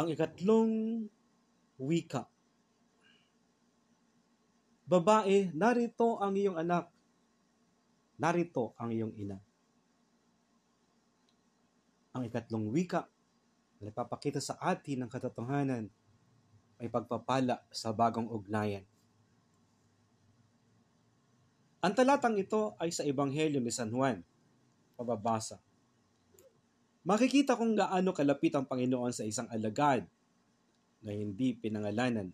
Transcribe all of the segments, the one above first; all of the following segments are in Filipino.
Ang ikatlong wika. Babae, narito ang iyong anak. Narito ang iyong ina. Ang ikatlong wika na ipapakita sa atin ng katotohanan ay pagpapala sa bagong ugnayan. Ang talatang ito ay sa Ebanghelyo ni San Juan. Pababasa. Makikita kung gaano kalapit ang Panginoon sa isang alagad na hindi pinangalanan.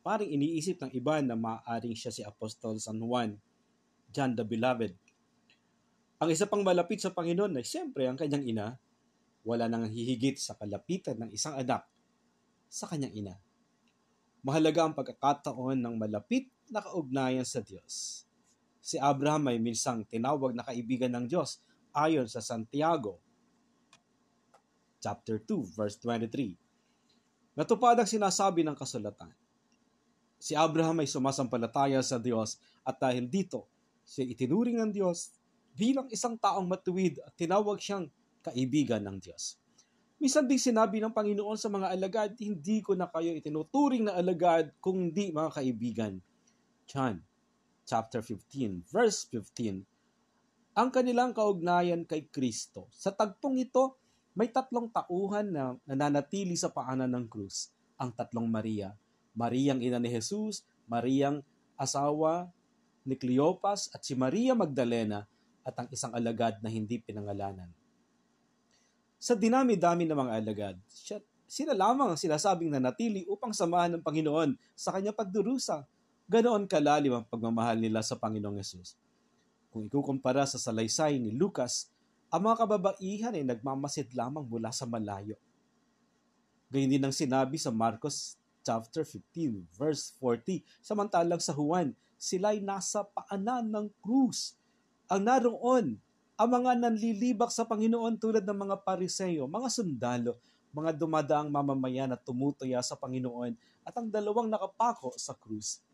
Parang iniisip ng iba na maaaring siya si Apostol San Juan, John the Beloved. Ang isa pang malapit sa Panginoon ay siyempre ang kanyang ina. Wala nang hihigit sa kalapitan ng isang anak sa kanyang ina. Mahalaga ang pagkakataon ng malapit na kaugnayan sa Diyos. Si Abraham ay minsang tinawag na kaibigan ng Diyos ayon sa Santiago chapter 2 verse 23. Natupad ang sinasabi ng kasulatan. Si Abraham ay sumasampalataya sa Diyos at dahil dito, siya itinuring ng Diyos bilang isang taong matuwid at tinawag siyang kaibigan ng Diyos. Minsan din sinabi ng Panginoon sa mga alagad, hindi ko na kayo itinuturing na alagad kundi mga kaibigan. John chapter 15 verse 15. Ang kanilang kaugnayan kay Kristo. Sa tagpong ito, may tatlong tauhan na nananatili sa paanan ng krus. Ang tatlong Maria. Mariang ina ni Jesus, Mariang asawa ni Cleopas at si Maria Magdalena at ang isang alagad na hindi pinangalanan. Sa dinami-dami ng mga alagad, sila lamang ang sinasabing nanatili upang samahan ng Panginoon sa kanyang pagdurusa. Ganoon kalalim ang pagmamahal nila sa Panginoong Yesus. Kung ikukumpara sa salaysay ni Lucas, ang mga kababaihan ay nagmamasid lamang mula sa malayo. Gayun din ang sinabi sa Marcos chapter 15 verse 40, samantalang sa Juan, sila'y nasa paanan ng krus. Ang naroon, ang mga nanlilibak sa Panginoon tulad ng mga Pariseo, mga sundalo, mga dumadaang mamamayan at tumutuya sa Panginoon at ang dalawang nakapako sa krus.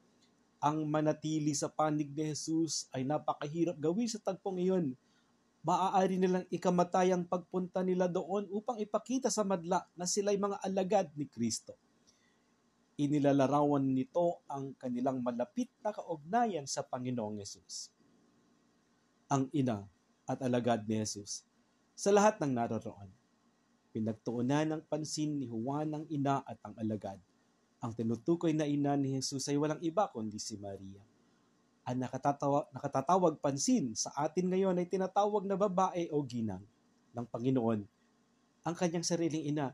Ang manatili sa panig ni Jesus ay napakahirap gawin sa tagpong iyon. Maaari nilang ikamatay ang pagpunta nila doon upang ipakita sa madla na sila'y mga alagad ni Kristo. Inilalarawan nito ang kanilang malapit na kaugnayan sa Panginoong Yesus. Ang ina at alagad ni Jesus. Sa lahat ng naroroon, pinagtuunan ng pansin ni Juan ang ina at ang alagad. Ang tinutukoy na ina ni Jesus ay walang iba kundi si Maria. Ang nakatatawag pansin sa atin ngayon ay tinatawag na babae o ginang ng Panginoon. Ang kanyang sariling ina,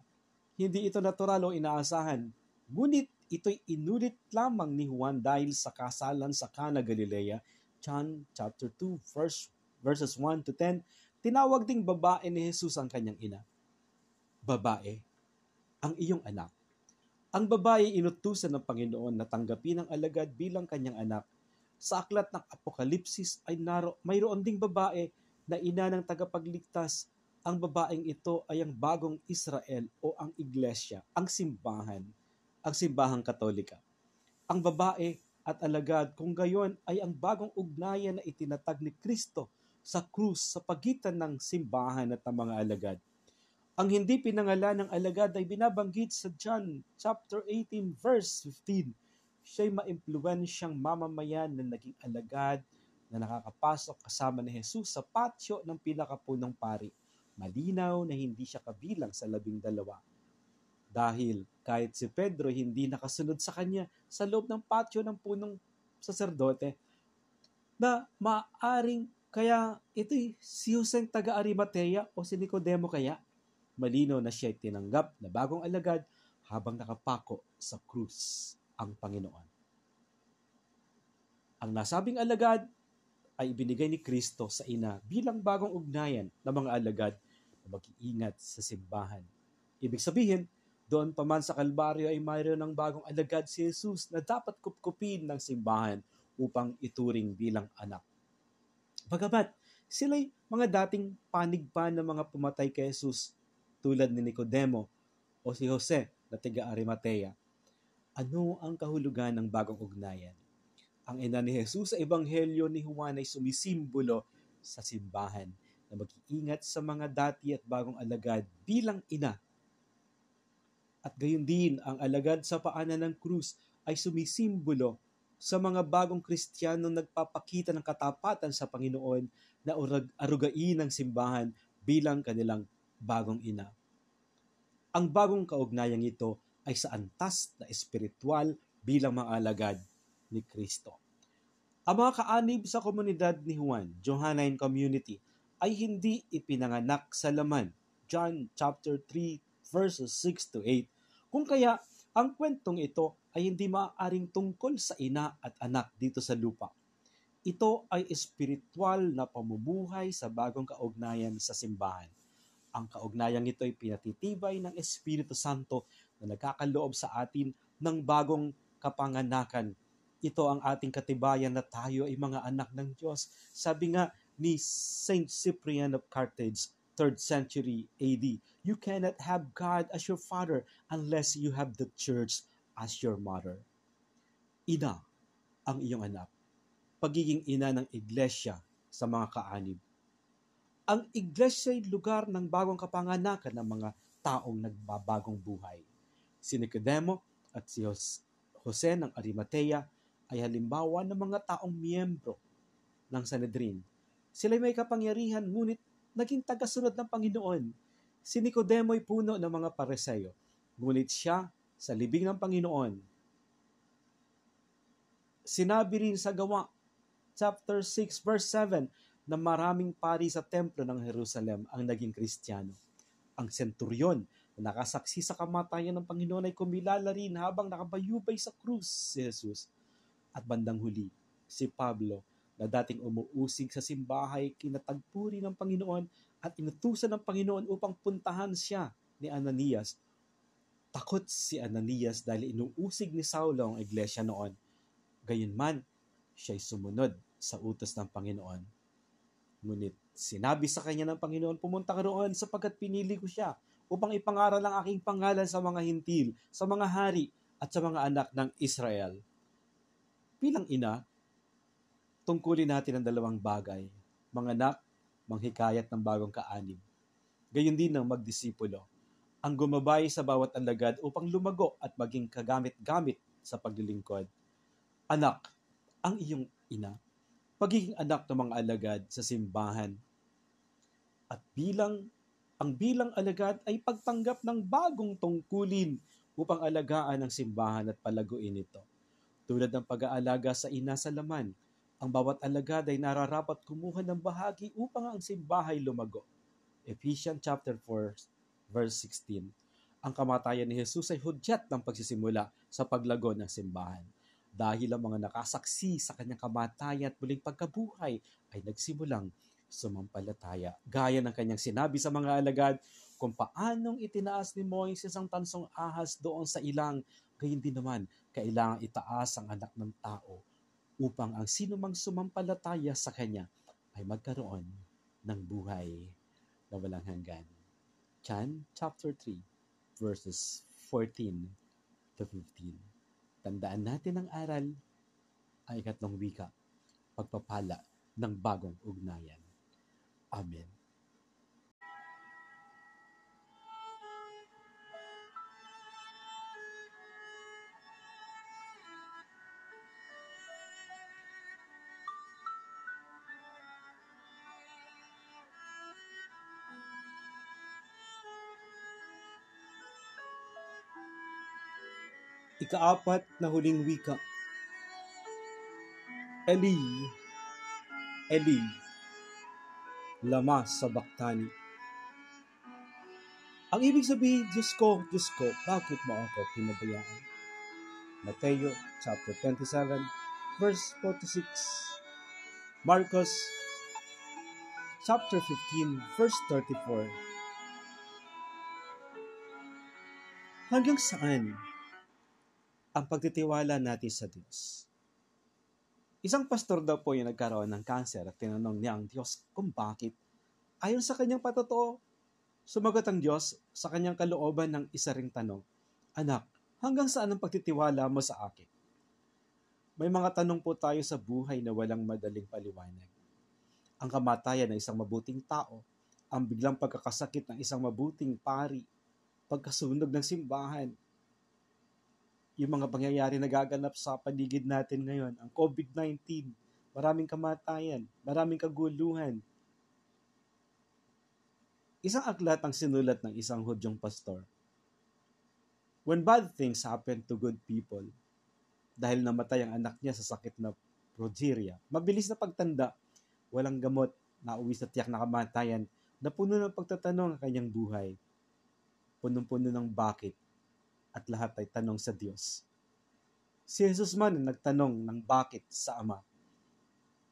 hindi ito natural o inaasahan. Ngunit ito'y inulit lamang ni Juan dahil sa kasalan sa Kana Galilea, John chapter 2 verses 1 to 10, tinawag ding babae ni Jesus ang kanyang ina. Babae, ang iyong anak. Ang babae inutusan ng Panginoon na tanggapin ang alagad bilang kanyang anak. Sa aklat ng Apokalipsis ay mayroon ding babae na ina ng tagapagligtas. Ang babaeng ito ay ang bagong Israel o ang iglesia, ang simbahang katolika. Ang babae at alagad kung gayon ay ang bagong ugnayan na itinatag ni Kristo sa krus sa pagitan ng simbahan at ng mga alagad. Ang hindi pinangalan ng alagad ay binabanggit sa John chapter 18 verse 15. Siya'y maimpluwensyang mamamayan na naging alagad na nakakapasok kasama ni Jesus sa patio ng pinakapunong pari. Malinaw na hindi siya kabilang sa 12. Dahil kahit si Pedro hindi nakasunod sa kanya sa loob ng patio ng punong saserdote na maaring kaya ito'y si Jose taga-Arimatea o si Nicodemo kaya. Malinaw na siya'y tinanggap na bagong alagad habang nakapako sa krus ang Panginoon. Ang nasabing alagad ay ibinigay ni Kristo sa ina bilang bagong ugnayan ng mga alagad na mag-iingat sa simbahan. Ibig sabihin, doon pa man sa Kalbaryo ay mayroon ng bagong alagad si Jesus na dapat kupkupin ng simbahan upang ituring bilang anak. Bagamat, sila'y mga dating panigpan ng mga pumatay kay Jesus tulad ni Nicodemo o si Jose na taga-Arimatea. Ano ang kahulugan ng bagong ugnayan? Ang ina ni Jesus sa Ebanghelyo ni Juan ay sumisimbolo sa simbahan na mag-iingat sa mga dati at bagong alagad bilang ina At gayon din, ang alagad sa paanan ng krus ay sumisimbolo sa mga bagong Kristiyano nagpapakita ng katapatan sa Panginoon na arugain ng simbahan bilang kanilang bagong ina. Ang bagong kaugnayang ito ay sa antas na espiritual bilang mga alagad ni Kristo. Ang mga kaanib sa komunidad ni Juan, Johannine Community, ay hindi ipinanganak sa laman, John chapter 3 verses 6 to 8. Kung kaya ang kwentong ito ay hindi maaaring tungkol sa ina at anak dito sa lupa. Ito ay espiritual na pamumuhay sa bagong kaugnayan sa simbahan. Ang kaugnayang ito ay pinatitibay ng Espiritu Santo na nagkakaloob sa atin ng bagong kapanganakan. Ito ang ating katibayan na tayo ay mga anak ng Diyos. Sabi nga ni St. Cyprian of Carthage, 3rd century AD, you cannot have God as your father unless you have the church as your mother. Ina ang iyong anak. Pagiging ina ng iglesia sa mga kaanib. Ang iglesia ay lugar ng bagong kapanganakan ng mga taong nagbabagong buhay. Si Nicodemo at si Jose ng Arimatea ay halimbawa ng mga taong miyembro ng Sanhedrin. Sila'y may kapangyarihan ngunit naging tagasunod ng Panginoon. Si Nicodemo'y puno ng mga Pariseo, ngunit siya sa libing ng Panginoon. Sinabi rin sa Gawa, chapter 6, verse 7, na maraming pari sa templo ng Jerusalem ang naging Kristiyano. Ang senturyon na nakasaksi sa kamatayan ng Panginoon ay kumilala rin habang nakabayubay sa krus si Jesus. At bandang huli, si Pablo, na dating umuusig sa simbahay, kinatagpuri ng Panginoon at inutusan ng Panginoon upang puntahan siya ni Ananias. Takot si Ananias dahil inuusig ni Saulo ang iglesia noon. Gayunman, siya'y sumunod sa utos ng Panginoon. Ngunit sinabi sa kanya ng Panginoon, pumunta ka roon sapagkat pinili ko siya upang ipangaral ang aking pangalan sa mga hintil, sa mga hari at sa mga anak ng Israel. Bilang ina, tungkulin natin ang dalawang bagay, manganak, manghikayat ng bagong kaanib. Gayon din ang magdisipulo, ang gumabay sa bawat alagad upang lumago at maging kagamit-gamit sa paglilingkod. Anak, ang iyong ina, pagiging anak ng mga alagad sa simbahan. At bilang alagad ay pagtanggap ng bagong tungkulin upang alagaan ang simbahan at palaguin ito. Tulad ng pag-aalaga sa ina sa laman, ang bawat alagad ay nararapat kumuha ng bahagi upang ang simbahay lumago. Ephesians chapter 4 verse 16. Ang kamatayan ni Jesus ay hudyat ng pagsisimula sa paglago ng simbahan. Dahil ang mga nakasaksi sa kanyang kamatayan at muling pagkabuhay ay nagsimulang sumampalataya. Gaya ng kanyang sinabi sa mga alagad, kung paanong itinaas ni Moises ang tansong ahas doon sa ilang, gayon din naman kailangang itaas ang anak ng tao upang ang sinumang sumampalataya sa kanya ay magkaroon ng buhay na walang hanggan. John chapter 3 verses 14 to 15. Tandaan natin ang aral ay ikatlong wika, pagpapala ng bagong ugnayan. Amen. Ikaapat na huling wika. Eli, Eli, lama sabaktani. Ang ibig sabihin, Diyos ko, bakit mo ako pinabayaan? Mateo chapter 27, verse 46. Marcos chapter 15, verse 34. Hanggang saan ang pagtitiwala natin sa Diyos? Isang pastor daw po yung nagkaroon ng kanser at tinanong niya ang Diyos kung bakit. Ayon sa kanyang patotoo, sumagot ang Diyos sa kanyang kalooban ng isa ring tanong, anak, hanggang saan ang pagtitiwala mo sa akin? May mga tanong po tayo sa buhay na walang madaling paliwanag. Ang kamatayan ng isang mabuting tao, ang biglang pagkakasakit ng isang mabuting pari, pagkasunog ng simbahan, yung mga pangyayari na gaganap sa paligid natin ngayon, ang COVID-19, maraming kamatayan, maraming kaguluhan. Isang aklat ang sinulat ng isang Hudyong pastor. When bad things happen to good people, dahil namatay ang anak niya sa sakit na progeria, mabilis na pagtanda, walang gamot, nauwi sa tiyak na kamatayan, napuno ng pagtatanong ang kanyang buhay. Punong-puno ng bakit, at lahat ay tanong sa Diyos. Si Jesus man ang nagtanong ng bakit sa Ama.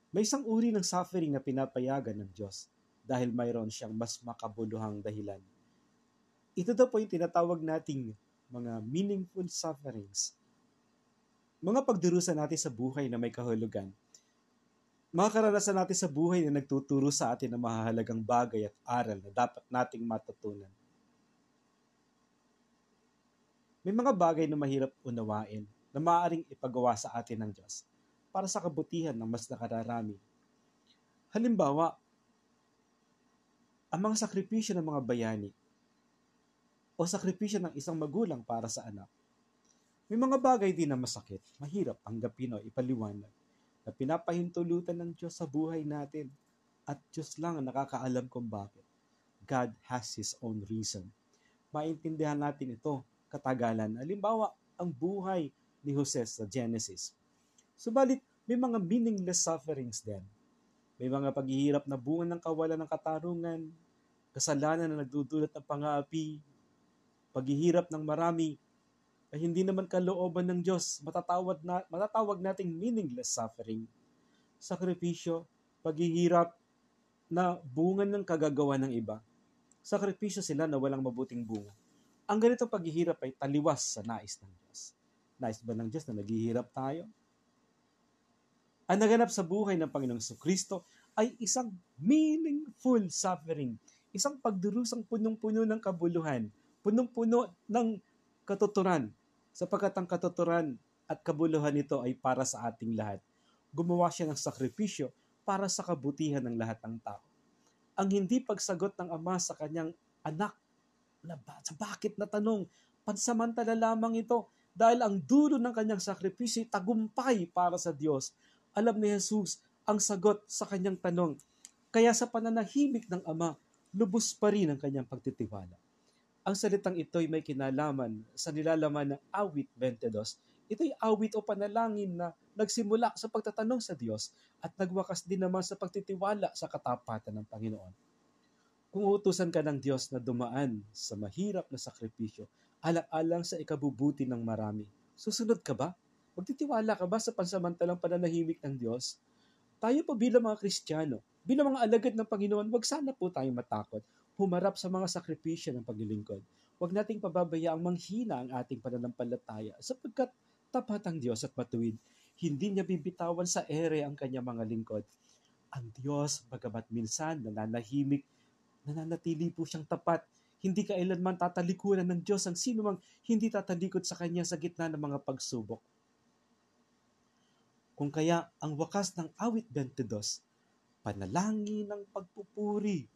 May isang uri ng suffering na pinapayagan ng Diyos dahil mayroon siyang mas makabuluhang dahilan. Ito daw po yung tinatawag nating mga meaningful sufferings. Mga pagdurusa natin sa buhay na may kahulugan. Mga karanasan natin sa buhay na nagtuturo sa atin ng mahalagang bagay at aral na dapat nating matutunan. May mga bagay na mahirap unawain na maaaring ipagawa sa atin ng Diyos para sa kabutihan ng mas nakararami. Halimbawa, ang mga sakripisyo ng mga bayani o sakripisyo ng isang magulang para sa anak. May mga bagay din na masakit, mahirap tanggapin o ipaliwanag, na pinapahintulutan ng Diyos sa buhay natin at Diyos lang ang nakakaalam kung bakit. God has His own reason. Maintindihan natin ito, katagalan. Halimbawa, ang buhay ni Jose sa Genesis. Subalit, may mga meaningless sufferings din. May mga paghihirap na bunga ng kawalan ng katarungan, kasalanan na nagdudulot ng pang-aapi, paghihirap ng marami, ay hindi naman kalooban ng Diyos, matatawag nating meaningless suffering, sakripisyo, paghihirap na bunga ng kagagawa ng iba. Sakripisyo sila na walang mabuting bunga. Ang ganitong paghihirap ay taliwas sa nais ng Diyos. Nais ba ng Diyos na naghihirap tayo? Ang naganap sa buhay ng Panginoong Jesucristo ay isang meaningful suffering, isang pagdurusang punong-puno ng kabuluhan, punong-puno ng katuturan, sapagkat ang katuturan at kabuluhan nito ay para sa ating lahat. Gumawa siya ng sakripisyo para sa kabutihan ng lahat ng tao. Ang hindi pagsagot ng Ama sa kanyang anak, sa bakit na tanong, pansamantala lamang ito dahil ang dulo ng kanyang sakripisyo ay tagumpay para sa Diyos. Alam ni Jesus ang sagot sa kanyang tanong. Kaya sa pananahimik ng Ama, lubos pa rin ang kanyang pagtitiwala. Ang salitang ito ay may kinalaman sa nilalaman ng awit 22. Ito'y awit o panalangin na nagsimula sa pagtatanong sa Diyos at nagwakas din naman sa pagtitiwala sa katapatan ng Panginoon. Kung utusan ka ng Diyos na dumaan sa mahirap na sakripisyo, alang-alang sa ikabubuti ng marami, susunod ka ba? Magtitiwala ka ba sa pansamantalang pananahimik ng Diyos? Tayo po bilang mga Kristiyano, bilang mga alagad ng Panginoon, wag sana po tayong matakot. Humarap sa mga sakripisyo ng paglilingkod. Huwag nating pababayaang manghina ang ating pananampalataya sapagkat tapat ang Diyos at matuwid. Hindi niya bibitawan sa ere ang kanyang mga lingkod. Ang Diyos, bagamat minsan nananahimik, nananatili po siyang tapat. Hindi kailanman tatalikuran ng Diyos ang sinumang hindi tatalikod sa kanya sa gitna ng mga pagsubok. Kung kaya ang wakas ng awit 22, panalangin ng pagpupuri,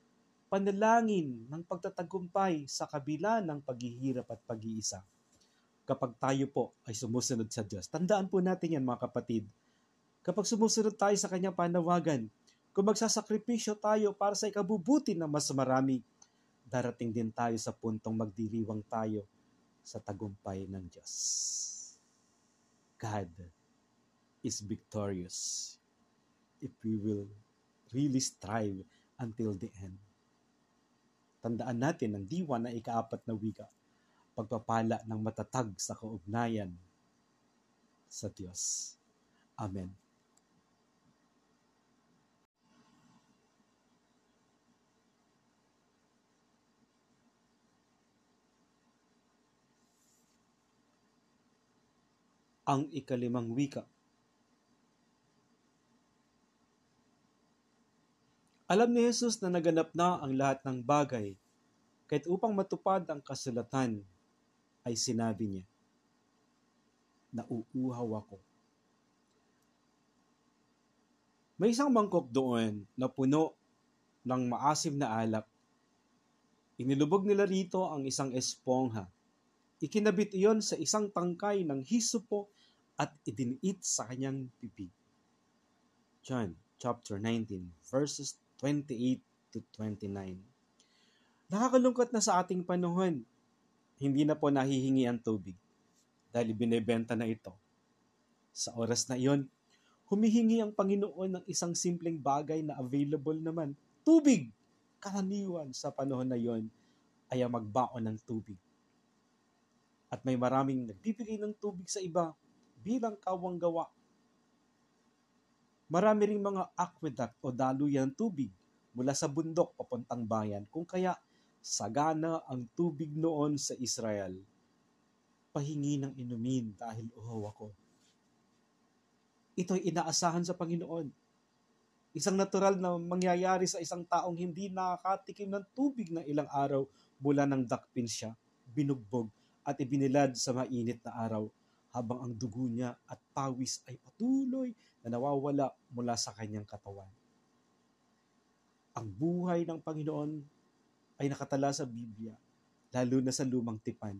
panalangin ng pagtatagumpay sa kabila ng paghihirap at pag-iisa. Kapag tayo po ay sumusunod sa Diyos, tandaan po natin yan mga kapatid. Kapag sumusunod tayo sa kanyang panawagan, kung magsasakripisyo tayo para sa ikabubuti ng mas marami, darating din tayo sa puntong magdiriwang tayo sa tagumpay ng Diyos. God is victorious if we will really strive until the end. Tandaan natin ang diwa na ikaapat na wika, pagpapala ng matatag sa kaugnayan sa Diyos. Amen. Ang ikalimang wika. Alam ni Jesus na naganap na ang lahat ng bagay, kahit upang matupad ang kasulatan, ay sinabi niya, nauuhaw ako. May isang mangkok doon na puno ng maasim na alak. Inilubog nila rito ang isang espongha. Ikinabit iyon sa isang tangkay ng hisupo at idiniit sa kanyang bibig. John chapter 19 verses 28 to 29. Nakakalungkot na sa ating panahon. Hindi na po nahihingi ang tubig dahil binebenta na ito. Sa oras na iyon, humihingi ang Panginoon ng isang simpleng bagay na available naman, tubig. Karaniwan sa panahon na iyon ay ang magbaon ng tubig. At may maraming nagbibigay ng tubig sa iba bilang kawanggawa. Marami ring mga aqueduct o daluyan ng tubig mula sa bundok papuntang bayan, kung kaya sagana ang tubig noon sa Israel. Pahingi ng inumin dahil uhaw ako. Ito'y inaasahan sa Panginoon. Isang natural na mangyayari sa isang taong hindi nakakatikim ng tubig ng ilang araw mula ng dakpin siya, binugbog at ibinilad sa mainit na araw, habang ang dugo niya at pawis ay patuloy na nawawala mula sa kanyang katawan. Ang buhay ng Panginoon ay nakatala sa Biblia, lalo na sa Lumang Tipan.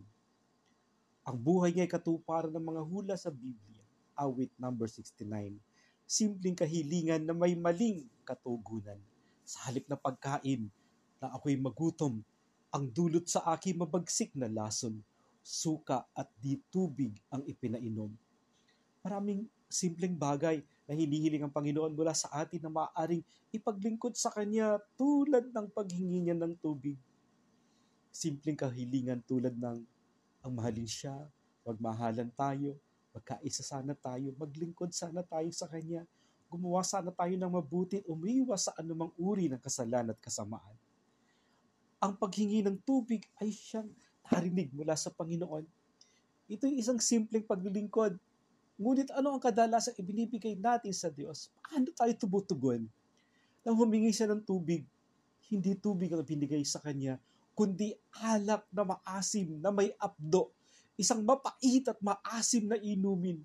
Ang buhay niya ay katuparan ng mga hula sa Biblia, awit number 69. Simpleng kahilingan na may maling katugunan. Sa halip na pagkain na ako'y magutom, ang dulot sa aking mabagsik na lason, suka at di tubig ang ipinainom. Maraming simpleng bagay na hinihiling ang Panginoon mula sa atin na maaaring ipaglingkod sa Kanya tulad ng paghingi niya ng tubig. Simpleng kahilingan tulad ng ang mahalin siya, magmahalan tayo, magkaisa sana tayo, maglingkod sana tayo sa Kanya, gumawa sana tayo ng mabuti, umiwas sa anumang uri ng kasalanan at kasamaan. Ang paghingi ng tubig ay siyang harinig mula sa Panginoon. Ito'y isang simpleng paglilingkod. Ngunit ano ang kadalasang ibinibigay natin sa Diyos? Paano tayo tumutugon? Nang humingi siya ng tubig, hindi tubig ang binigay sa Kanya, kundi alak na maasim na may apdo. Isang mapait at maasim na inumin.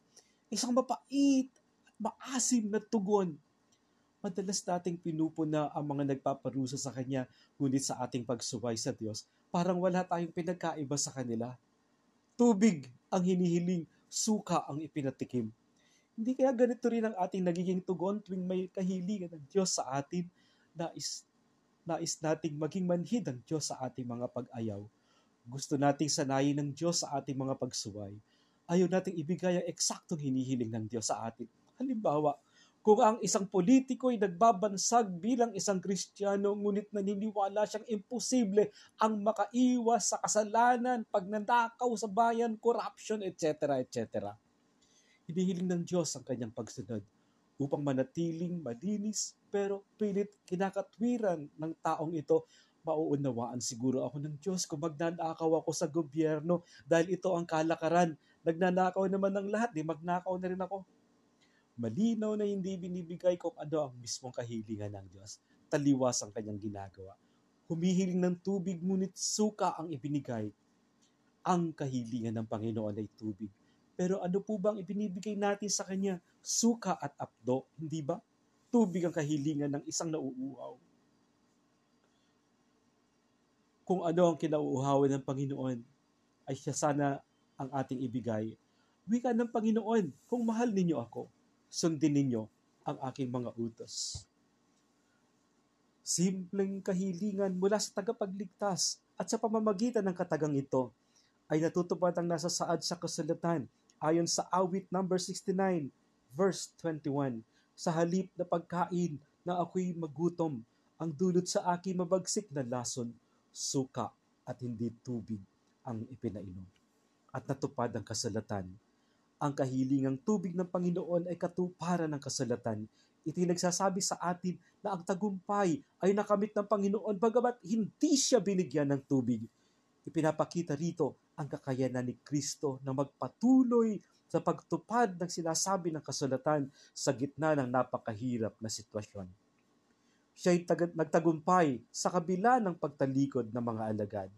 Isang mapait at maasim na tugon. Madalas nating pinupuna ang mga nagpaparusa sa Kanya, ngunit sa ating pagsuway sa Diyos, parang wala tayong pinagkaiba sa kanila. Tubig ang hinihiling, suka ang ipinatikim. Hindi kaya ganito rin ang ating nagiging tugon tuwing may kahilingan ng Diyos sa atin? Nais nating maging manhid ang Diyos sa ating mga pag-ayaw. Gusto nating sanayin ng Diyos sa ating mga pagsuway. Ayaw nating ibigay ang eksaktong hinihiling ng Diyos sa atin. Halimbawa, kung ang isang politiko ay nagbabansag bilang isang Kristiyano, ngunit naniniwala siyang imposible ang makaiwas sa kasalanan, pagnanakaw sa bayan, corruption, etc., etc. Hinihiling ng Diyos ang kanyang pagsunod upang manatiling malinis, pero pilit kinakatwiran ng taong ito. Mauunawaan siguro ako ng Diyos kung magnanakaw ako sa gobyerno dahil ito ang kalakaran. Nagnanakaw naman ng lahat, di magnakaw na rin ako. Malinaw na hindi binibigay kung ano ang mismong kahilingan ng Diyos. Taliwas ang kanyang ginagawa. Humihiling ng tubig, ngunit suka ang ibinigay. Ang kahilingan ng Panginoon ay tubig. Pero ano po bang ibinibigay natin sa Kanya? Suka at apdo, hindi ba? Tubig ang kahilingan ng isang nauuhaw. Kung ano ang kinauuhawan ng Panginoon, ay siya sana ang ating ibigay. Wika ng Panginoon, kung mahal ninyo ako, sundin ninyo ang aking mga utos. Simpleng kahilingan mula sa tagapagligtas at sa pamamagitan ng katagang ito ay natutupad ang nasa saad sa kasulatan ayon sa awit number 69 verse 21. Sa halip na pagkain na ako'y magutom, ang dulot sa aking mabagsik na lason, suka at hindi tubig ang ipinainom. At natupad ang kasulatan. Ang kahilingang tubig ng Panginoon ay katuparan ng kasulatan. Ito'y nagsasabi sa atin na ang tagumpay ay nakamit ng Panginoon bagamat hindi siya binigyan ng tubig. Ipinapakita rito ang kakayanan ni Kristo na magpatuloy sa pagtupad ng sinasabi ng kasulatan sa gitna ng napakahirap na sitwasyon. Siya'y nagtagumpay sa kabila ng pagtalikod ng mga alagad.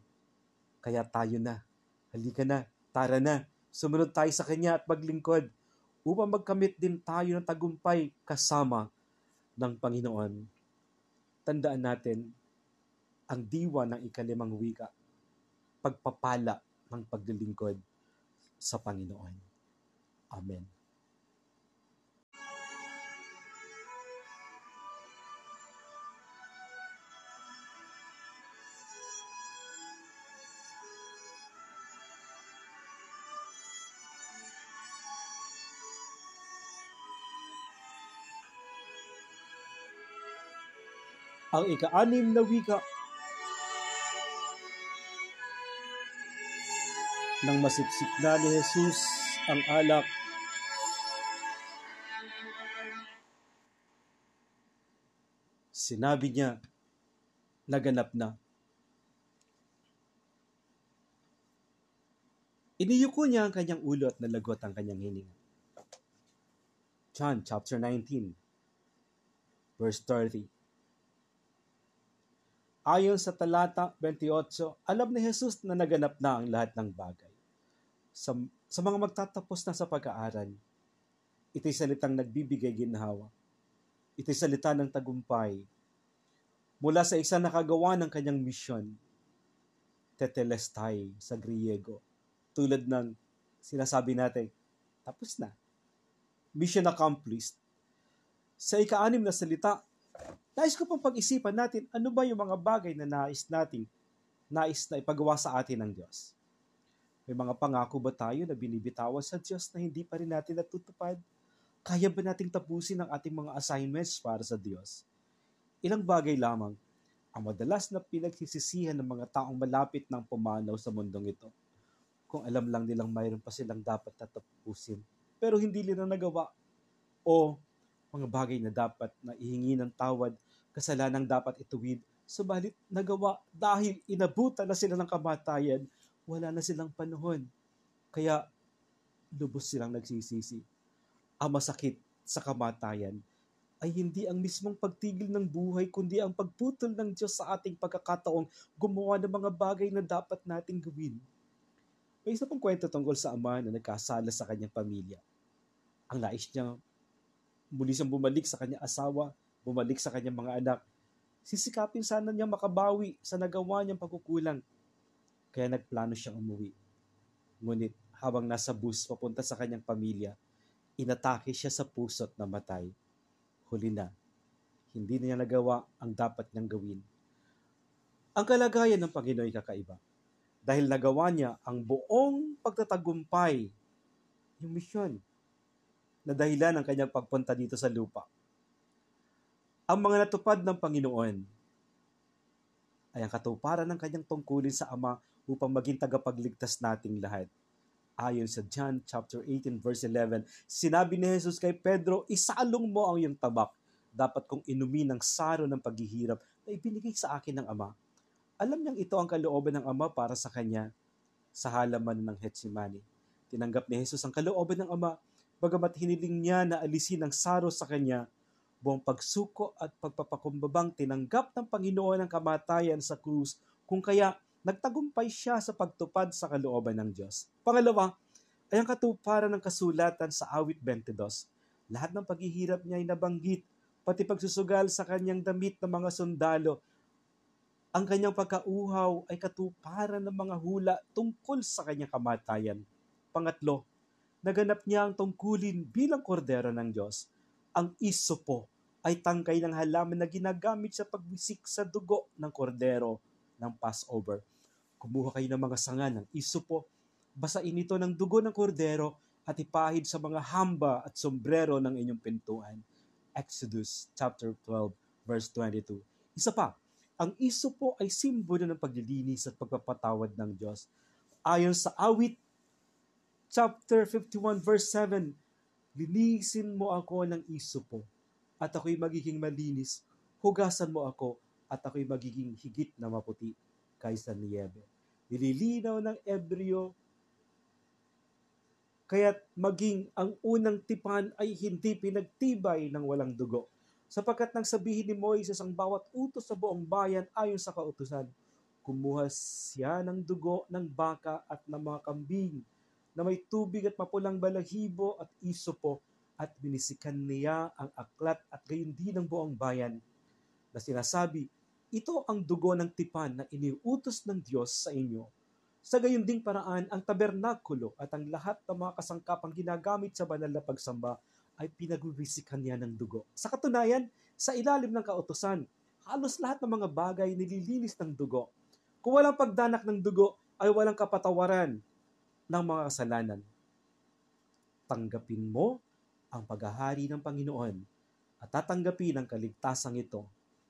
Kaya tayo na, halika na, tara na. Sumunod tayo sa Kanya at maglingkod upang magkamit din tayo ng tagumpay kasama ng Panginoon. Tandaan natin, ang diwa ng 5th wika, pagpapala ng paglilingkod sa Panginoon. Amen. Ang 6th na wika nang masipsip na ni Jesus ang alak, sinabi niya, naganap na. Iniyuko niya ang kanyang ulo at nalagot ang kanyang hininga. John chapter 19 verse 30. Ayon sa talata 28, alam ni Jesus na naganap na ang lahat ng bagay. Sa mga magtatapos na sa pag-aaral, ito'y salitang nagbibigay ginhawa. Ito'y salita ng tagumpay mula sa isa na kagawa ng kanyang misyon, tetelestai sa Griego. Tulad ng sinasabi natin, tapos na. Mission accomplished. Sa 6th na salita, nais ko pang pag-isipan natin ano ba yung mga bagay na nais na ipagawa sa atin ng Diyos. May mga pangako ba tayo na binibitawan sa Diyos na hindi pa rin natin natutupad? Kaya ba nating tapusin ang ating mga assignments para sa Diyos? Ilang bagay lamang ang madalas na pinagsisisihan ng mga taong malapit ng pumanaw sa mundong ito. Kung alam lang nilang mayroon pa silang dapat tatapusin, pero hindi nila nagawa. O mga bagay na dapat na ihingi ng tawad, kasalanang dapat ituwid, subalit nagawa dahil inabutan na sila ng kamatayan, wala na silang panahon. Kaya lubos silang nagsisisi. Ang masakit sa kamatayan ay hindi ang mismong pagtigil ng buhay, kundi ang pagputol ng Diyos sa ating pagkakataong gumawa ng mga bagay na dapat nating gawin. May isa pong kwento tungkol sa ama na nagkasala sa kanyang pamilya. Ang nais niya, muli siyang bumalik sa kanyang asawa, bumalik sa kanyang mga anak. Sisikapin sana niya makabawi sa nagawa niyang pagkukulang. Kaya nagplano siyang umuwi. Ngunit habang nasa bus papunta sa kanyang pamilya, inatake siya sa puso't namatay. Huli na. Hindi niya nagawa ang dapat niyang gawin. Ang kalagayan ng Panginoon ay kakaiba. Dahil nagawa niya ang buong pagtatagumpay, yung misyon, na dahilan ng kanyang pagpunta dito sa lupa. Ang mga natupad ng Panginoon ay ang katuparan ng kanyang tungkulin sa Ama upang maging tagapagligtas nating lahat. Ayon sa John chapter 18 verse 11, sinabi ni Jesus kay Pedro, "Isalong mo ang iyong tabak. Dapat kong inumin ang saro ng paghihirap na ibinigay sa akin ng Ama." Alam niyang ito ang kalooban ng Ama para sa kanya sa halaman ng Getsemani. Tinanggap ni Jesus ang kalooban ng Ama, bagamat hiniling niya na alisin ang saro sa kanya. Buong pagsuko at pagpapakumbabang tinanggap ng Panginoon ang kamatayan sa krus, kung kaya nagtagumpay siya sa pagtupad sa kalooban ng Diyos. Pangalawa, ay ang katuparan ng kasulatan sa awit 22. Lahat ng paghihirap niya ay nabanggit, pati pagsusugal sa kanyang damit ng mga sundalo. Ang kanyang pagkauhaw ay katuparan ng mga hula tungkol sa kanyang kamatayan. Pangatlo, naganap niya ang tungkulin bilang kordero ng Diyos. Ang isopo ay tangkay ng halaman na ginagamit sa pagwisik sa dugo ng kordero ng Passover. Kumuha kayo ng mga sanga ng isopo, basain ito ng dugo ng kordero at ipahid sa mga hamba at sombrero ng inyong pintuan. Exodus chapter 12 verse 22. Isa pa, ang isopo ay simbolo ng paglilinis at pagpapatawad ng Diyos. Ayon sa awit Chapter 51 verse 7, linisin mo ako ng isopo at ako'y magiging malinis. Hugasan mo ako at ako'y magiging higit na maputi kaysa niyebe. Nililinaw ng Ebreo, kaya't maging ang unang tipan ay hindi pinagtibay ng walang dugo. Sapagkat nang sabihin ni Moises ang bawat utos sa buong bayan ayon sa kautusan, kumuha siya ng dugo ng baka at ng mga kambing na may tubig at mapulang balahibo at isopo, at binisikan niya ang aklat at gayon din ng buong bayan, na sinasabi, Ito ang dugo ng tipan na iniutos ng Diyos sa inyo. Sa gayon ding paraan, ang tabernakulo at ang lahat ng mga kasangkapang ginagamit sa banal na pagsamba ay pinagwiwisikan niya ng dugo. Sa katunayan, sa ilalim ng kautusan, halos lahat ng mga bagay nililinis ng dugo. Kung walang pagdanak ng dugo, ay walang kapatawaran ng mga kasalanan. Tanggapin mo ang paghahari ng Panginoon at tatanggapin ang kaligtasang ito.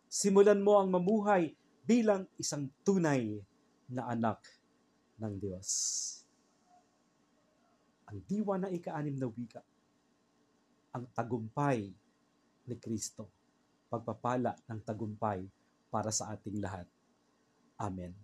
Simulan mo ang mamuhay bilang isang tunay na anak ng Diyos. Ang diwa na ika-6 na wika, ang tagumpay ni Kristo, pagpapala ng tagumpay para sa ating lahat. Amen.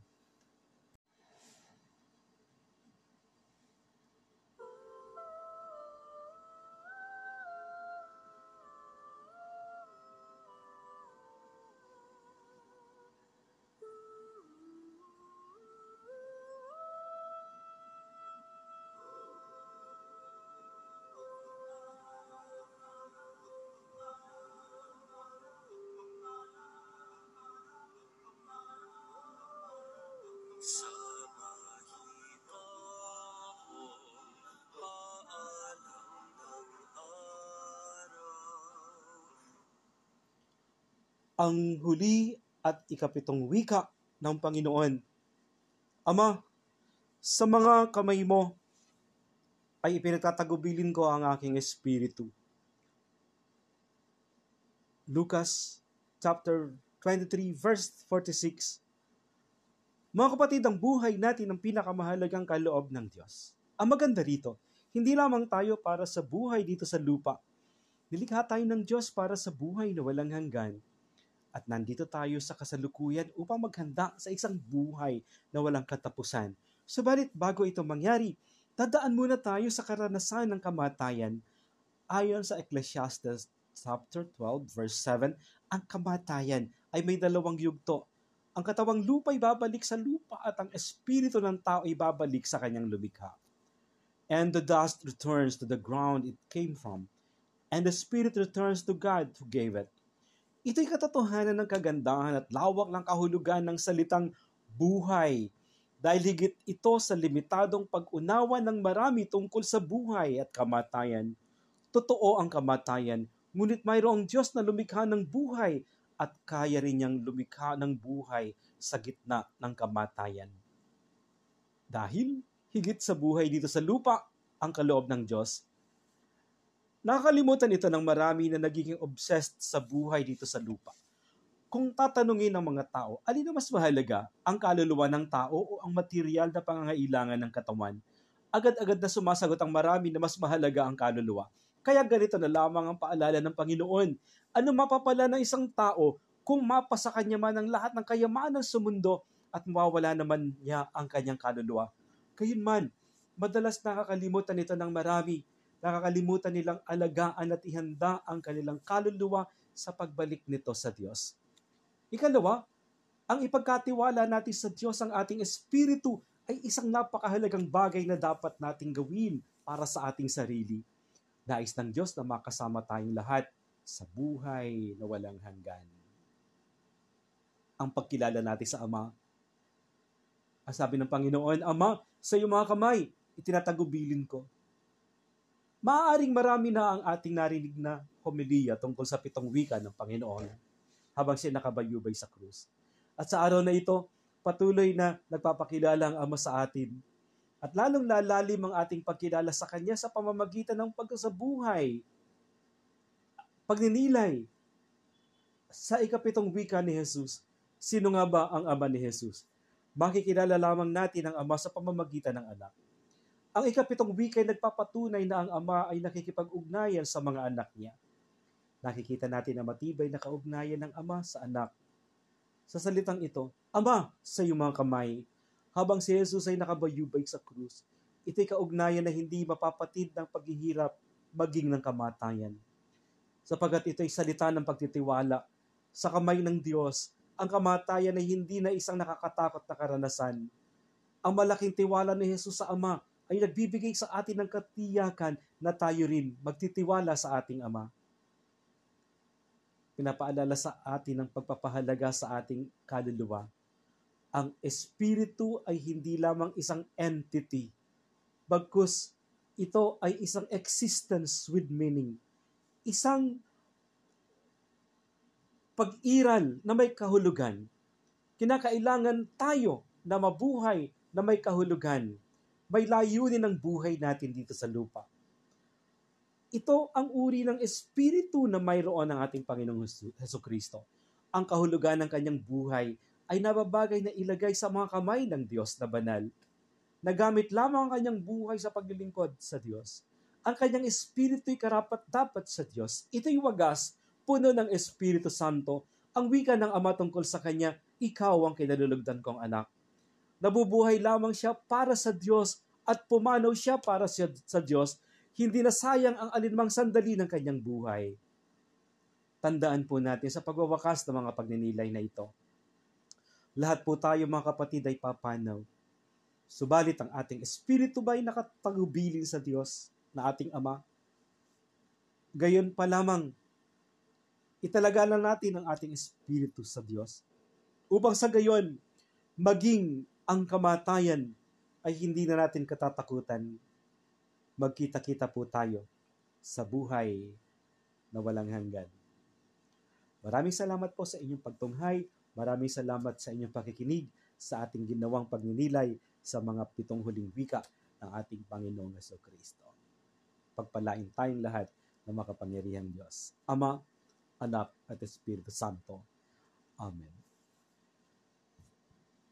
Ang huli at 7 wika ng Panginoon. Ama, sa mga kamay mo ay ipinagtatagubilin ko ang aking espiritu. Lucas chapter 23 verse 46. Mga kapatid, ang buhay natin ang pinakamahalagang kaloob ng Diyos. Ang maganda rito, hindi lamang tayo para sa buhay dito sa lupa. Nilikha tayo ng Diyos para sa buhay na walang hanggan. At nandito tayo sa kasalukuyan upang maghanda sa isang buhay na walang katapusan. Subalit bago ito mangyari, tadaan muna tayo sa karanasan ng kamatayan. Ayon sa Ecclesiastes chapter 12 verse 7, ang kamatayan ay may 2 yugto. Ang katawang lupa ay babalik sa lupa at ang espiritu ng tao ay babalik sa kanyang lumikha. And the dust returns to the ground it came from, and the spirit returns to God who gave it. Ito'y katotohanan ng kagandahan at lawak ng kahulugan ng salitang buhay dahil higit ito sa limitadong pag-unawa ng marami tungkol sa buhay at kamatayan. Totoo ang kamatayan, ngunit mayroong Diyos na lumikha ng buhay at kaya rin niyang lumikha ng buhay sa gitna ng kamatayan. Dahil higit sa buhay dito sa lupa ang kaloob ng Diyos. Nakakalimutan ito ng marami na nagiging obsessed sa buhay dito sa lupa. Kung tatanungin ng mga tao, alin na mas mahalaga, ang kaluluwa ng tao o ang material na pangangailangan ng katawan? Agad-agad na sumasagot ang marami na mas mahalaga ang kaluluwa. Kaya ganito na lamang ang paalala ng Panginoon. Ano mapapala ng isang tao kung mapasa kanya man ang lahat ng kayamanan sa mundo at mawawala naman niya ang kanyang kaluluwa? Gayunman, madalas nakakalimutan ito ng marami. Nakakalimutan nilang alagaan at ihanda ang kanilang kaluluwa sa pagbalik nito sa Diyos. Ikalawa, ang ipagkatiwala natin sa Diyos ang ating espiritu ay isang napakahalagang bagay na dapat nating gawin para sa ating sarili. Nais ng Diyos na makasama tayong lahat sa buhay na walang hanggan. Ang pagkilala natin sa Ama. Ang sabi ng Panginoon, Ama, sa iyong mga kamay, itinatagubilin ko. Maaaring marami na ang ating narinig na homilya tungkol sa 7 wika ng Panginoon habang siya nakabayubay sa krus. At sa araw na ito, patuloy na nagpapakilala ang Ama sa atin at lalong lalalim ang ating pagkilala sa Kanya sa pamamagitan ng pagsasabuhay, pagninilay. Sa 7 wika ni Jesus, sino nga ba ang Ama ni Jesus? Makikilala lamang natin ang Ama sa pamamagitan ng anak. Ang 7 wika ay nagpapatunay na ang Ama ay nakikipag-ugnayan sa mga anak niya. Nakikita natin ang matibay na kaugnayan ng Ama sa anak. Sa salitang ito, Ama, sa iyong mga kamay, habang si Jesus ay nakabayubay sa krus, ito'y kaugnayan na hindi mapapatid ng paghihirap maging ng kamatayan. Sapagkat ito'y salita ng pagtitiwala sa kamay ng Diyos, ang kamatayan ay hindi na isang nakakatakot na karanasan. Ang malaking tiwala ni Jesus sa Ama ay nagbibigay sa atin ng katiyakan na tayo rin magtitiwala sa ating Ama. pinapaalala sa atin ang pagpapahalaga sa ating kaluluwa. Ang espiritu ay hindi lamang isang entity, bagkus ito ay isang existence with meaning. Isang pag-iral na may kahulugan. Kinakailangan tayo na mabuhay na may kahulugan. May layunin ang buhay natin dito sa lupa. Ito ang uri ng espiritu na mayroon ng ating Panginoong Hesukristo. Ang kahulugan ng kanyang buhay ay nababagay na ilagay sa mga kamay ng Diyos na banal. Nagamit lamang ang kanyang buhay sa paglilingkod sa Diyos. Ang kanyang espiritu'y karapat-dapat sa Diyos. Ito'y wagas, puno ng Espiritu Santo. Ang wika ng Ama tungkol sa kanya, ikaw ang kinalulugdan kong anak. Nabubuhay lamang siya para sa Diyos at pumanaw siya para sa Diyos. Hindi nasayang ang alinmang sandali ng kanyang buhay. Tandaan po natin sa pagwawakas ng mga pagninilay na ito. Lahat po tayo mga kapatid ay papanaw. Subalit ang ating espiritu ba'y nakatagubilin sa Diyos na ating Ama? Gayon pa lamang, italaga lang natin ang ating espiritu sa Diyos upang sa gayon, maging ang kamatayan ay hindi na natin katatakutan. Magkita-kita po tayo sa buhay na walang hanggan. Maraming salamat po sa inyong pagtunghay. Maraming salamat sa inyong pakikinig sa ating ginawang pagninilay sa mga 7 huling wika ng ating Panginoong Hesukristo. Pagpalain tayong lahat ng makapangyarihang Diyos, Ama, Anak at Espiritu Santo. Amen.